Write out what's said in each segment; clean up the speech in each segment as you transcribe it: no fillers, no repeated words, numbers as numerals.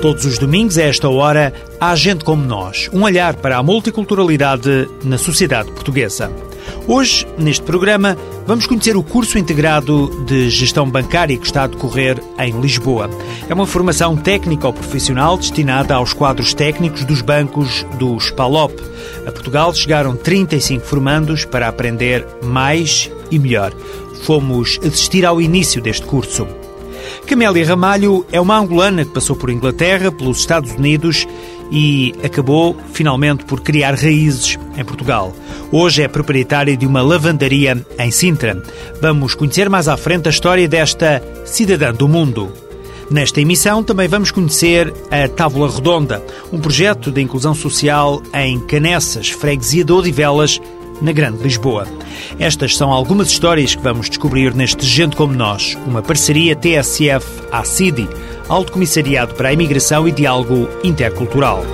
Todos os domingos, a esta hora, há gente como nós. Um olhar para a multiculturalidade na sociedade portuguesa. Hoje, neste programa, vamos conhecer o curso integrado de gestão bancária que está a decorrer em Lisboa. É uma formação técnico-profissional destinada aos quadros técnicos dos bancos dos PALOP. A Portugal chegaram 35 formandos para aprender mais e melhor. Fomos assistir ao início deste curso. Camélia Ramalho é uma angolana que passou por Inglaterra, pelos Estados Unidos e acabou, finalmente, por criar raízes em Portugal. Hoje é proprietária de uma lavandaria em Sintra. Vamos conhecer mais à frente a história desta cidadã do mundo. Nesta emissão também vamos conhecer a Távola Redonda, um projeto de inclusão social em Caneças, freguesia de Odivelas, na Grande Lisboa. Estas são algumas histórias que vamos descobrir neste Gente Como Nós, uma parceria TSF-ACIDI, Alto Comissariado para a Imigração e Diálogo Intercultural.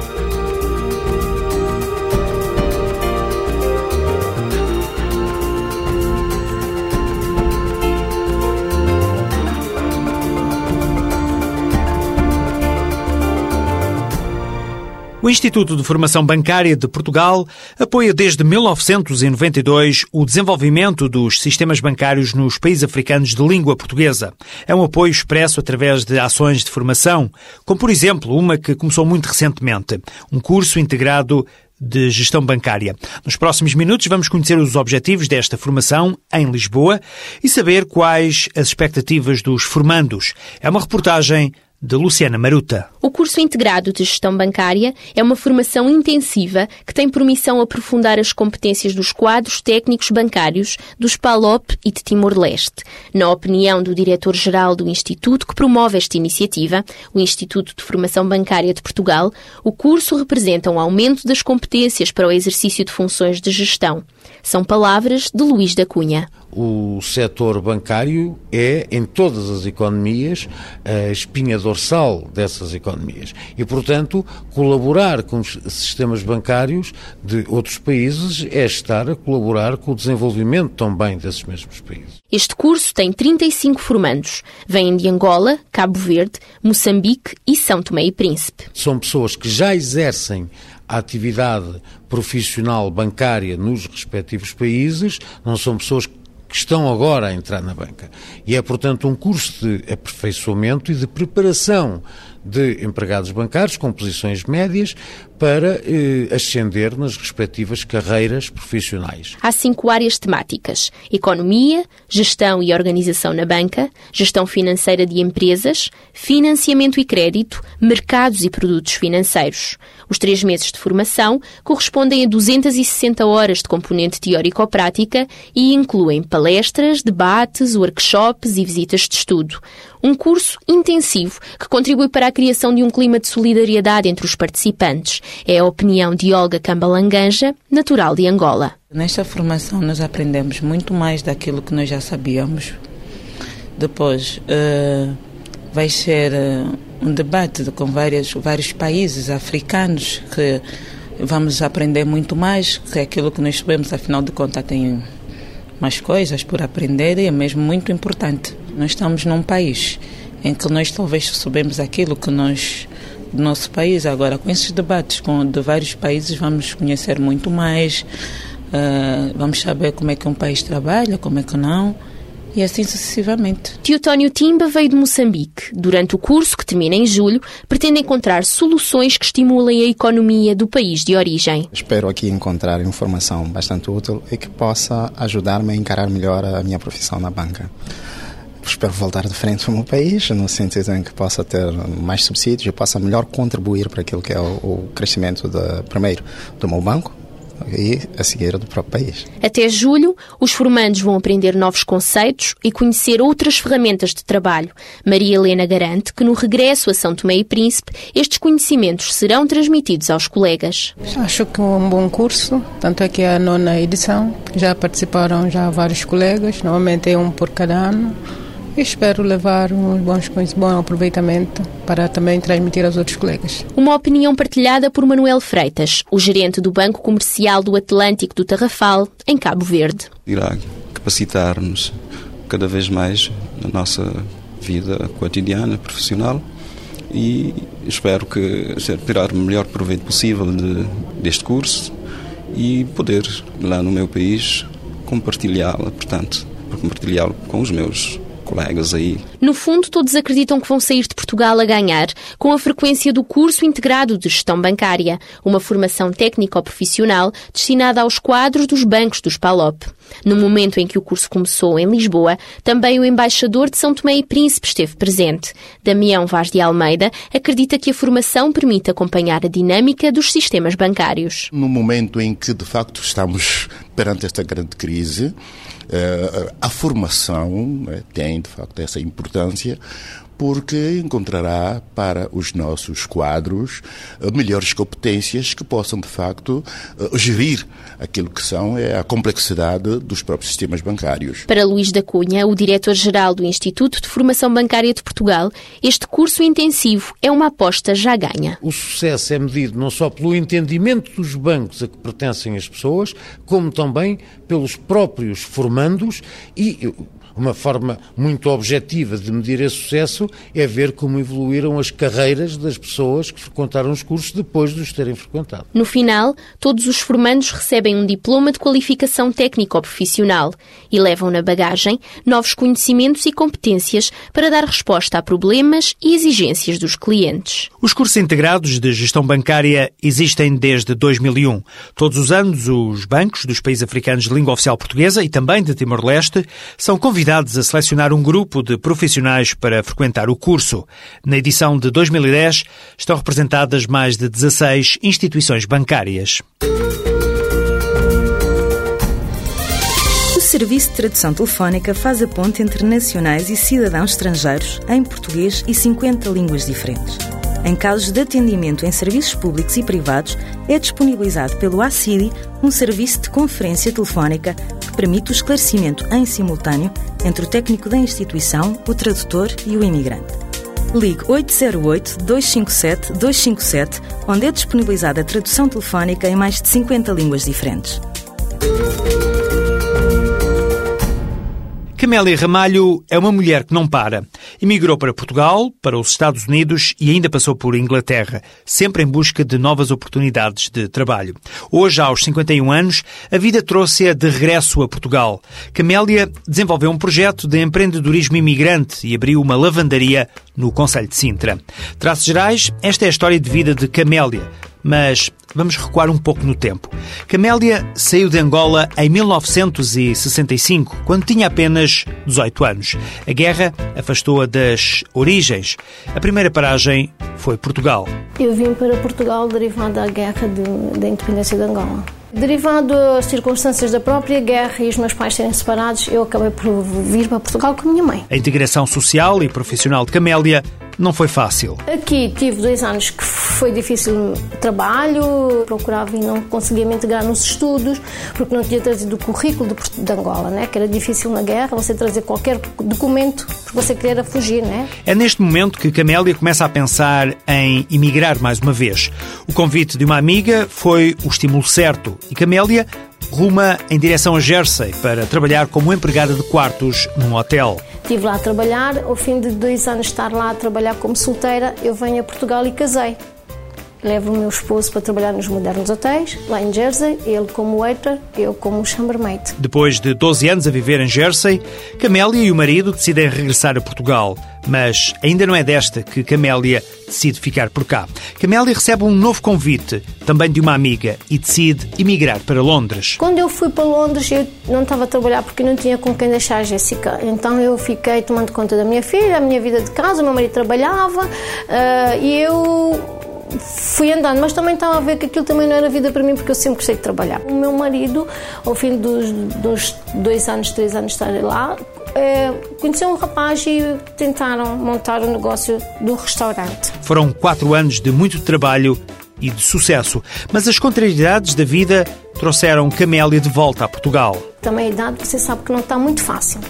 O Instituto de Formação Bancária de Portugal apoia desde 1992 o desenvolvimento dos sistemas bancários nos países africanos de língua portuguesa. É um apoio expresso através de ações de formação, como, por exemplo, uma que começou muito recentemente, um curso integrado de gestão bancária. Nos próximos minutos vamos conhecer os objetivos desta formação em Lisboa e saber quais as expectativas dos formandos. É uma reportagem de Luciana Maruta. O curso integrado de gestão bancária é uma formação intensiva que tem por missão aprofundar as competências dos quadros técnicos bancários dos PALOP e de Timor-Leste. Na opinião do diretor-geral do Instituto que promove esta iniciativa, o Instituto de Formação Bancária de Portugal, o curso representa um aumento das competências para o exercício de funções de gestão. São palavras de Luís da Cunha. O setor bancário é, em todas as economias, a espinha dorsal dessas economias. E, portanto, colaborar com os sistemas bancários de outros países é estar a colaborar com o desenvolvimento também desses mesmos países. Este curso tem 35 formandos. Vêm de Angola, Cabo Verde, Moçambique e São Tomé e Príncipe. São pessoas que já exercem a atividade profissional bancária nos respectivos países, não são pessoas que estão agora a entrar na banca. E é, portanto, um curso de aperfeiçoamento e de preparação de empregados bancários com posições médias para ascender nas respectivas carreiras profissionais. Há 5 áreas temáticas: economia, gestão e organização na banca, gestão financeira de empresas, financiamento e crédito, mercados e produtos financeiros. Os 3 meses de formação correspondem a 260 horas de componente teórico-prática e incluem palestras, debates, workshops e visitas de estudo. Um curso intensivo que contribui para a criação de um clima de solidariedade entre os participantes. É a opinião de Olga Cambalanganja, natural de Angola. Nesta formação nós aprendemos muito mais daquilo que nós já sabíamos. Depois vai ser um debate com vários países africanos que vamos aprender muito mais, que é aquilo que nós sabemos, afinal de contas tem mais coisas por aprender e é mesmo muito importante. Nós estamos num país em que nós talvez soubemos aquilo que nós, do nosso país. Agora, com esses debates de vários países, vamos conhecer muito mais, vamos saber como é que um país trabalha, como é que não, e assim sucessivamente. Teutónio Timba veio de Moçambique. Durante o curso, que termina em julho, pretende encontrar soluções que estimulem a economia do país de origem. Espero aqui encontrar informação bastante útil e que possa ajudar-me a encarar melhor a minha profissão na banca. Espero voltar de frente para o meu país, no sentido em que possa ter mais subsídios e possa melhor contribuir para aquilo que é o crescimento, primeiro, do meu banco, e a seguir do próprio país. Até julho, os formandos vão aprender novos conceitos e conhecer outras ferramentas de trabalho. Maria Helena garante que no regresso a São Tomé e Príncipe, estes conhecimentos serão transmitidos aos colegas. Acho que é um bom curso, tanto é que é a 9ª edição. Já participaram vários colegas, normalmente é um por cada ano. Espero levar um bom aproveitamento para também transmitir aos outros colegas. Uma opinião partilhada por Manuel Freitas, o gerente do Banco Comercial do Atlântico do Tarrafal, em Cabo Verde. Irá capacitar-nos cada vez mais na nossa vida cotidiana, profissional, e espero que tirar o melhor proveito possível deste curso e poder, lá no meu país, compartilhá-lo, portanto, com os meus colegas aí. No fundo, todos acreditam que vão sair de Portugal a ganhar com a frequência do curso integrado de gestão bancária, uma formação técnico-profissional destinada aos quadros dos bancos dos PALOP. No momento em que o curso começou em Lisboa, também o embaixador de São Tomé e Príncipe esteve presente. Damião Vaz de Almeida acredita que a formação permite acompanhar a dinâmica dos sistemas bancários. No momento em que, de facto, estamos perante esta grande crise, a formação tem, de facto, essa importância, porque encontrará para os nossos quadros melhores competências que possam, de facto, gerir aquilo que são a complexidade dos próprios sistemas bancários. Para Luís da Cunha, o diretor-geral do Instituto de Formação Bancária de Portugal, este curso intensivo é uma aposta já ganha. O sucesso é medido não só pelo entendimento dos bancos a que pertencem as pessoas, como também pelos próprios formandos e... Uma forma muito objetiva de medir esse sucesso é ver como evoluíram as carreiras das pessoas que frequentaram os cursos depois de os terem frequentado. No final, todos os formandos recebem um diploma de qualificação técnico-profissional e levam na bagagem novos conhecimentos e competências para dar resposta a problemas e exigências dos clientes. Os cursos integrados de gestão bancária existem desde 2001. Todos os anos, os bancos dos países africanos de língua oficial portuguesa e também de Timor-Leste são convidados a selecionar um grupo de profissionais para frequentar o curso. Na edição de 2010, estão representadas mais de 16 instituições bancárias. O Serviço de Tradução Telefónica faz a ponte entre nacionais e cidadãos estrangeiros em português e 50 línguas diferentes. Em casos de atendimento em serviços públicos e privados, é disponibilizado pelo ACIDI um serviço de conferência telefónica que permite o esclarecimento em simultâneo entre o técnico da instituição, o tradutor e o imigrante. Ligue 808-257-257, onde é disponibilizada a tradução telefónica em mais de 50 línguas diferentes. Camélia Ramalho é uma mulher que não para. Emigrou para Portugal, para os Estados Unidos e ainda passou por Inglaterra, sempre em busca de novas oportunidades de trabalho. Hoje, aos 51 anos, a vida trouxe-a de regresso a Portugal. Camélia desenvolveu um projeto de empreendedorismo imigrante e abriu uma lavandaria no concelho de Sintra. Traços gerais, esta é a história de vida de Camélia, mas vamos recuar um pouco no tempo. Camélia saiu de Angola em 1965, quando tinha apenas 18 anos. A guerra afastou-a das origens. A primeira paragem foi Portugal. Eu vim para Portugal derivado da guerra da independência de Angola. Derivado das circunstâncias da própria guerra e os meus pais serem separados, eu acabei por vir para Portugal com a minha mãe. A integração social e profissional de Camélia não foi fácil. Aqui tive 2 anos que foi difícil trabalho, procurava e não conseguia me integrar nos estudos, porque não tinha trazido o currículo de Angola, né? Que era difícil na guerra, você trazer qualquer documento, porque você queria fugir, né? É neste momento que Camélia começa a pensar em emigrar mais uma vez. O convite de uma amiga foi o estímulo certo e Camélia ruma em direção a Jersey para trabalhar como empregada de quartos num hotel. Estive lá a trabalhar, ao fim de 2 anos de estar lá a trabalhar como solteira, eu venho a Portugal e casei. Levo o meu esposo para trabalhar nos modernos hotéis, lá em Jersey, ele como waiter, eu como chambermaid. Depois de 12 anos a viver em Jersey, Camélia e o marido decidem regressar a Portugal. Mas ainda não é desta que Camélia decide ficar por cá. Camélia recebe um novo convite, também de uma amiga, e decide emigrar para Londres. Quando eu fui para Londres, eu não estava a trabalhar porque não tinha com quem deixar a Jéssica. Então eu fiquei tomando conta da minha filha, a minha vida de casa, o meu marido trabalhava, e eu... fui andando, mas também estava a ver que aquilo também não era vida para mim, porque eu sempre gostei de trabalhar. O meu marido, ao fim dos 2 anos, 3 anos de estar lá, conheceu um rapaz e tentaram montar o negócio do restaurante. Foram 4 anos de muito trabalho e de sucesso, mas as contrariedades da vida trouxeram Camélia de volta a Portugal. Também a idade, você sabe que não está muito fácil.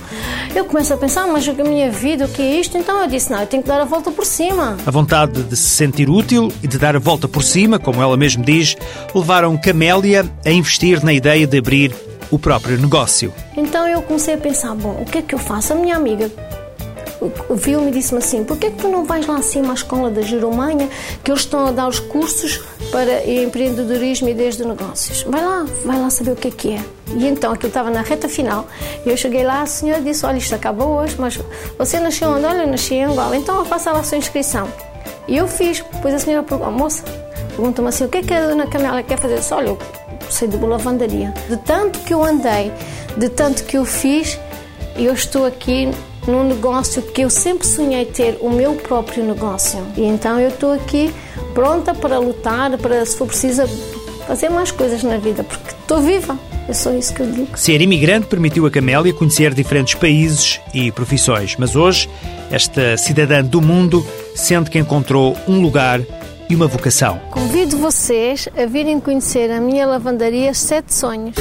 Eu começo a pensar, mas a minha vida, o que é isto? Então eu disse, não, eu tenho que dar a volta por cima. A vontade de se sentir útil e de dar a volta por cima, como ela mesmo diz, levaram Camélia a investir na ideia de abrir o próprio negócio. Então eu comecei a pensar, bom, o que é que eu faço? A minha amiga viu-me e disse-me assim, porquê é que tu não vais lá acima à escola da Jeromanha, que eles estão a dar os cursos para empreendedorismo e ideias de negócios? Vai lá saber o que é. E então, aquilo estava na reta final, e eu cheguei lá, a senhora disse, olha, isto acabou hoje, mas você nasceu onde? Olha, eu nasci em Angola, então faça lá a sua inscrição. E eu fiz, depois a senhora perguntou, moça, perguntou-me assim, o que é que a dona Camélia quer fazer? Eu disse, olha, eu sei de lavandaria. De tanto que eu andei, de tanto que eu fiz, eu estou aqui num negócio que eu sempre sonhei ter, o meu próprio negócio. E então eu estou aqui pronta para lutar, para, se for preciso, fazer mais coisas na vida, porque estou viva. É só isso que eu digo. Ser imigrante permitiu a Camélia conhecer diferentes países e profissões, mas hoje esta cidadã do mundo sente que encontrou um lugar e uma vocação. Convido vocês a virem conhecer a minha lavandaria Sete Sonhos.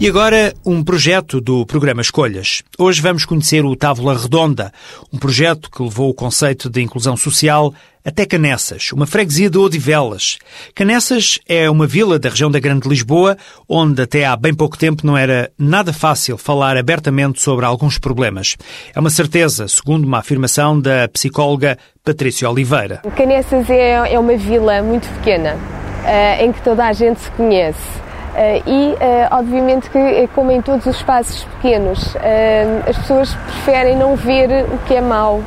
E agora, um projeto do Programa Escolhas. Hoje vamos conhecer o Távola Redonda, um projeto que levou o conceito de inclusão social até Caneças, uma freguesia de Odivelas. Caneças é uma vila da região da Grande Lisboa, onde até há bem pouco tempo não era nada fácil falar abertamente sobre alguns problemas. É uma certeza, segundo uma afirmação da psicóloga Patrícia Oliveira. Caneças é uma vila muito pequena, em que toda a gente se conhece. Obviamente, que como em todos os espaços pequenos, as pessoas preferem não ver o que é mau.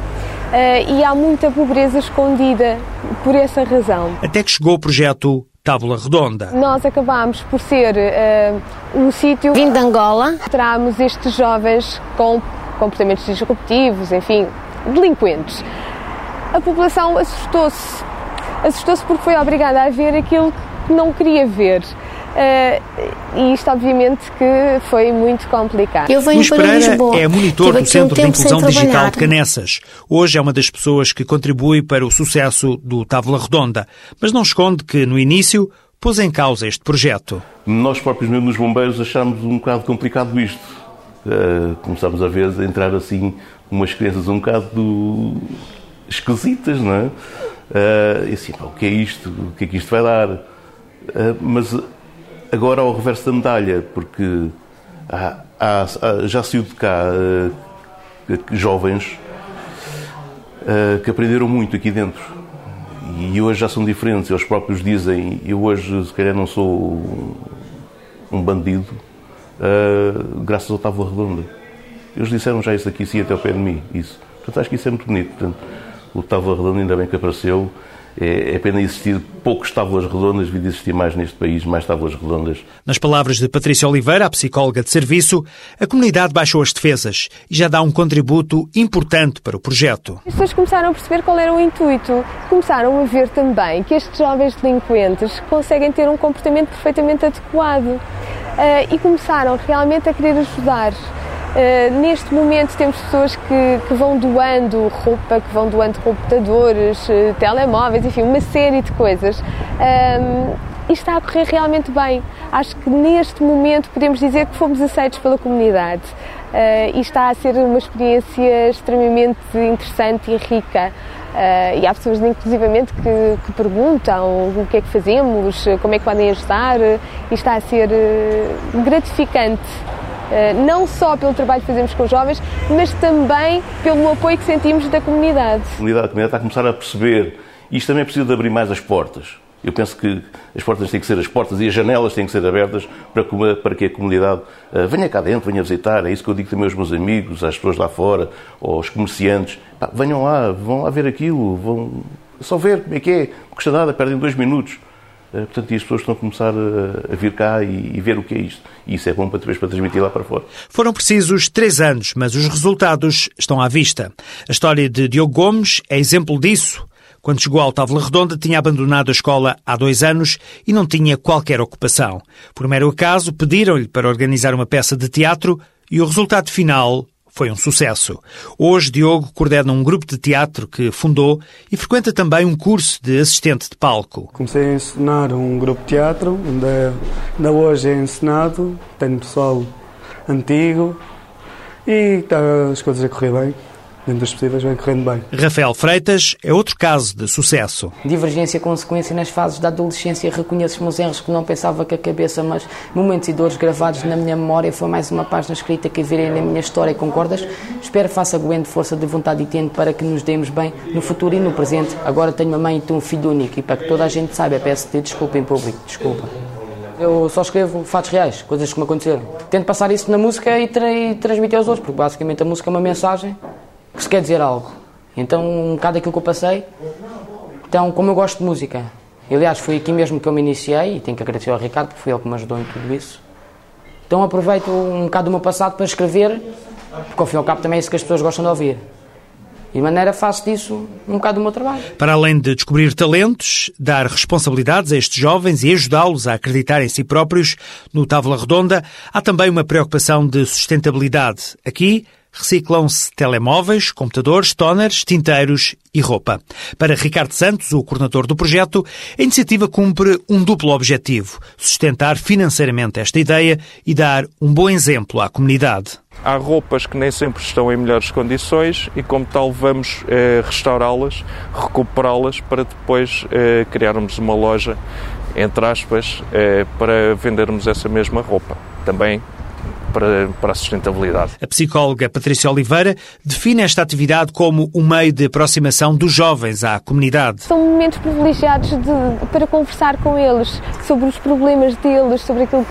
E há muita pobreza escondida por essa razão. Até que chegou o projeto Távola Redonda. Nós acabámos por ser um sítio... Vindo de Angola. Trámos estes jovens com comportamentos disruptivos, enfim, delinquentes. A população assustou-se. Assustou-se porque foi obrigada a ver aquilo que não queria ver. E isto obviamente que foi muito complicado. Luís Pereira é monitor do Centro de Inclusão Digital de Caneças. Hoje é uma das pessoas que contribui para o sucesso do Távola Redonda, mas não esconde que no início pôs em causa este projeto. Nós próprios mesmo nos bombeiros achámos um bocado complicado isto. Começámos a ver entrar assim umas crianças um bocado esquisitas, não é? E assim, pá, o que é isto? O que é que isto vai dar? Mas agora ao reverso da medalha, porque já saiu de cá jovens que aprenderam muito aqui dentro e hoje já são diferentes. Eles próprios dizem, eu hoje se calhar não sou um bandido graças ao Távola Redonda. Eles disseram já isso aqui, sim, até ao pé de mim, isso. Portanto, acho que isso é muito bonito. Portanto, o Távola Redonda ainda bem que apareceu. É pena existir poucos távolas redondas, devia existir mais neste país, mais távolas redondas. Nas palavras de Patrícia Oliveira, a psicóloga de serviço, a comunidade baixou as defesas e já dá um contributo importante para o projeto. As pessoas começaram a perceber qual era o intuito. Começaram a ver também que estes jovens delinquentes conseguem ter um comportamento perfeitamente adequado e começaram realmente a querer ajudar. Neste momento temos pessoas que vão doando roupa, que vão doando computadores, telemóveis, enfim, uma série de coisas. E está a correr realmente bem. Acho que neste momento podemos dizer que fomos aceitos pela comunidade. E está a ser uma experiência extremamente interessante e rica. E há pessoas, inclusivamente, que perguntam o que é que fazemos, como é que podem ajudar. E está a ser gratificante. Não só pelo trabalho que fazemos com os jovens, mas também pelo apoio que sentimos da comunidade. A comunidade está a começar a perceber. Isto também é preciso de abrir mais as portas. Eu penso que as portas têm que ser as portas e as janelas têm que ser abertas para que a comunidade venha cá dentro, venha visitar. É isso que eu digo também aos meus amigos, às pessoas lá fora, aos comerciantes. Venham lá, vão lá ver aquilo, vão só ver como é que é. Não custa nada, perdem 2 minutos. Portanto, e as pessoas estão a começar a vir cá e ver o que é isto. E isso é bom para depois para transmitir lá para fora. Foram precisos 3 anos, mas os resultados estão à vista. A história de Diogo Gomes é exemplo disso. Quando chegou ao Távola Redonda, tinha abandonado a escola há 2 anos e não tinha qualquer ocupação. Por mero acaso, pediram-lhe para organizar uma peça de teatro e o resultado final foi um sucesso. Hoje, Diogo coordena um grupo de teatro que fundou e frequenta também um curso de assistente de palco. Comecei a ensinar um grupo de teatro, ainda hoje é ensinado, tenho pessoal antigo e está as coisas a correr bem. Dentro das possíveis, vem correndo bem. Rafael Freitas é outro caso de sucesso. Divergência e consequência nas fases da adolescência. Reconheço meus erros que não pensava com a cabeça, mas momentos e dores gravados na minha memória. Foi mais uma página escrita que virei na minha história. Concordas? Espero faça grande força de vontade e tendo para que nos demos bem no futuro e no presente. Agora tenho uma mãe e tenho um filho único. E para que toda a gente saiba, peço-te desculpa em público. Desculpa. Eu só escrevo fatos reais, coisas que me aconteceram. Tento passar isso na música e transmitir aos outros, porque basicamente a música é uma mensagem que se quer dizer algo. Então, um bocado aquilo que eu passei. Então, como eu gosto de música, aliás, foi aqui mesmo que eu me iniciei, e tenho que agradecer ao Ricardo, porque foi ele que me ajudou em tudo isso. Então, aproveito um bocado do meu passado para escrever, porque ao fim e ao cabo também é isso que as pessoas gostam de ouvir. E de maneira faço disso um bocado do meu trabalho. Para além de descobrir talentos, dar responsabilidades a estes jovens e ajudá-los a acreditar em si próprios, no Távola Redonda há também uma preocupação de sustentabilidade. Aqui reciclam-se telemóveis, computadores, toners, tinteiros e roupa. Para Ricardo Santos, o coordenador do projeto, a iniciativa cumpre um duplo objetivo: sustentar financeiramente esta ideia e dar um bom exemplo à comunidade. Há roupas que nem sempre estão em melhores condições e, como tal, vamos restaurá-las, recuperá-las para depois criarmos uma loja, entre aspas, para vendermos essa mesma roupa. Também para a sustentabilidade. A psicóloga Patrícia Oliveira define esta atividade como um meio de aproximação dos jovens à comunidade. São momentos privilegiados para conversar com eles sobre os problemas deles, sobre aquilo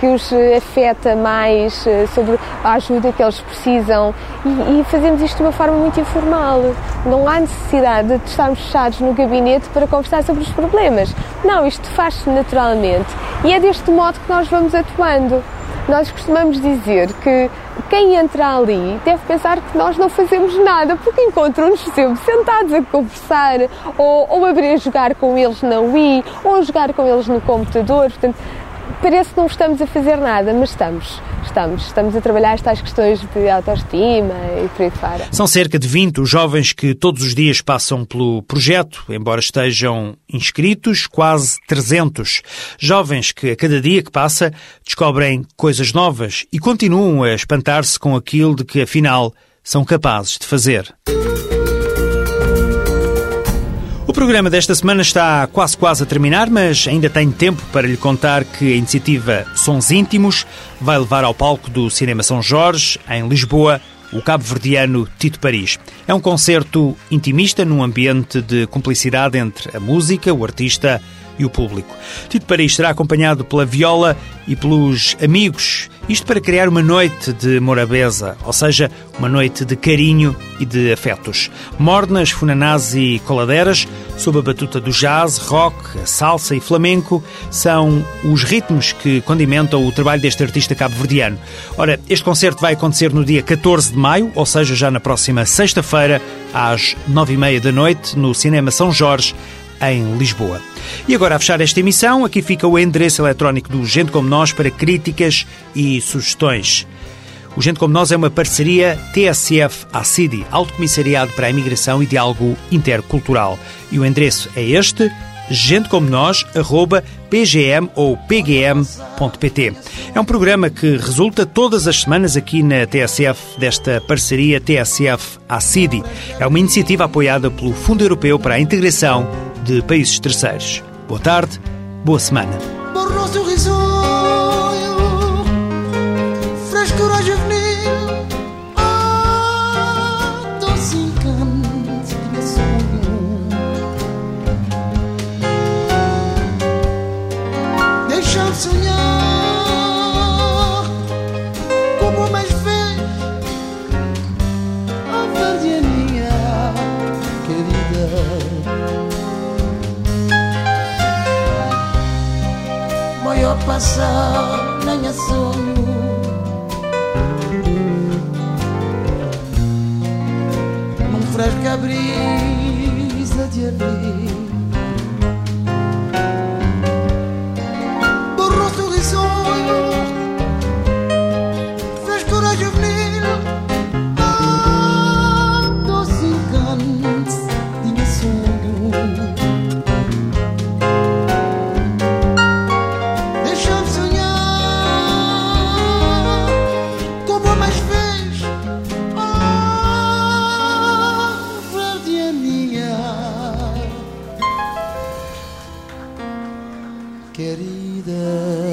que os afeta mais, sobre a ajuda que eles precisam e fazemos isto de uma forma muito informal. Não há necessidade de estarmos fechados no gabinete para conversar sobre os problemas. Não, isto faz-se naturalmente e é deste modo que nós vamos atuando. Nós costumamos dizer que quem entra ali deve pensar que nós não fazemos nada, porque encontram-nos sempre sentados a conversar ou a vir a jogar com eles na Wii ou a jogar com eles no computador. Portanto, parece que não estamos a fazer nada, mas estamos a trabalhar estas questões de autoestima e por aí fora. São cerca de 20 os jovens que todos os dias passam pelo projeto, embora estejam inscritos, quase 300. Jovens que a cada dia que passa descobrem coisas novas e continuam a espantar-se com aquilo de que afinal são capazes de fazer. O programa desta semana está quase a terminar, mas ainda tenho tempo para lhe contar que a iniciativa Sons Íntimos vai levar ao palco do Cinema São Jorge, em Lisboa, o cabo-verdiano Tito Paris. É um concerto intimista num ambiente de cumplicidade entre a música, o artista e o público. Tito Paris será acompanhado pela viola e pelos amigos, isto para criar uma noite de morabeza, ou seja, uma noite de carinho e de afetos. Mornas, funanás e coladeiras, sob a batuta do jazz, rock, salsa e flamenco, são os ritmos que condimentam o trabalho deste artista cabo-verdiano. Ora, este concerto vai acontecer no dia 14 de maio, ou seja, já na próxima sexta-feira, às 9h30 da noite, no Cinema São Jorge, em Lisboa. E agora, a fechar esta emissão, aqui fica o endereço eletrónico do Gente Como Nós para críticas e sugestões. O Gente Como Nós é uma parceria TSF-ACIDI, Alto Comissariado para a Imigração e Diálogo Intercultural. E o endereço é este: gentecomonos@pgm ou pgm.pt. É um programa que resulta todas as semanas aqui na TSF desta parceria TSF-ACIDI. É uma iniciativa apoiada pelo Fundo Europeu para a Integração de Países Terceiros. Boa tarde, boa semana. Sonhar como mais bem a verdade, minha querida. paixão, nem a sonho. Num fresca brisa de abril, borrou sorrisonho, frescura juvenil, ah, doce encanto de meu sonho. Querida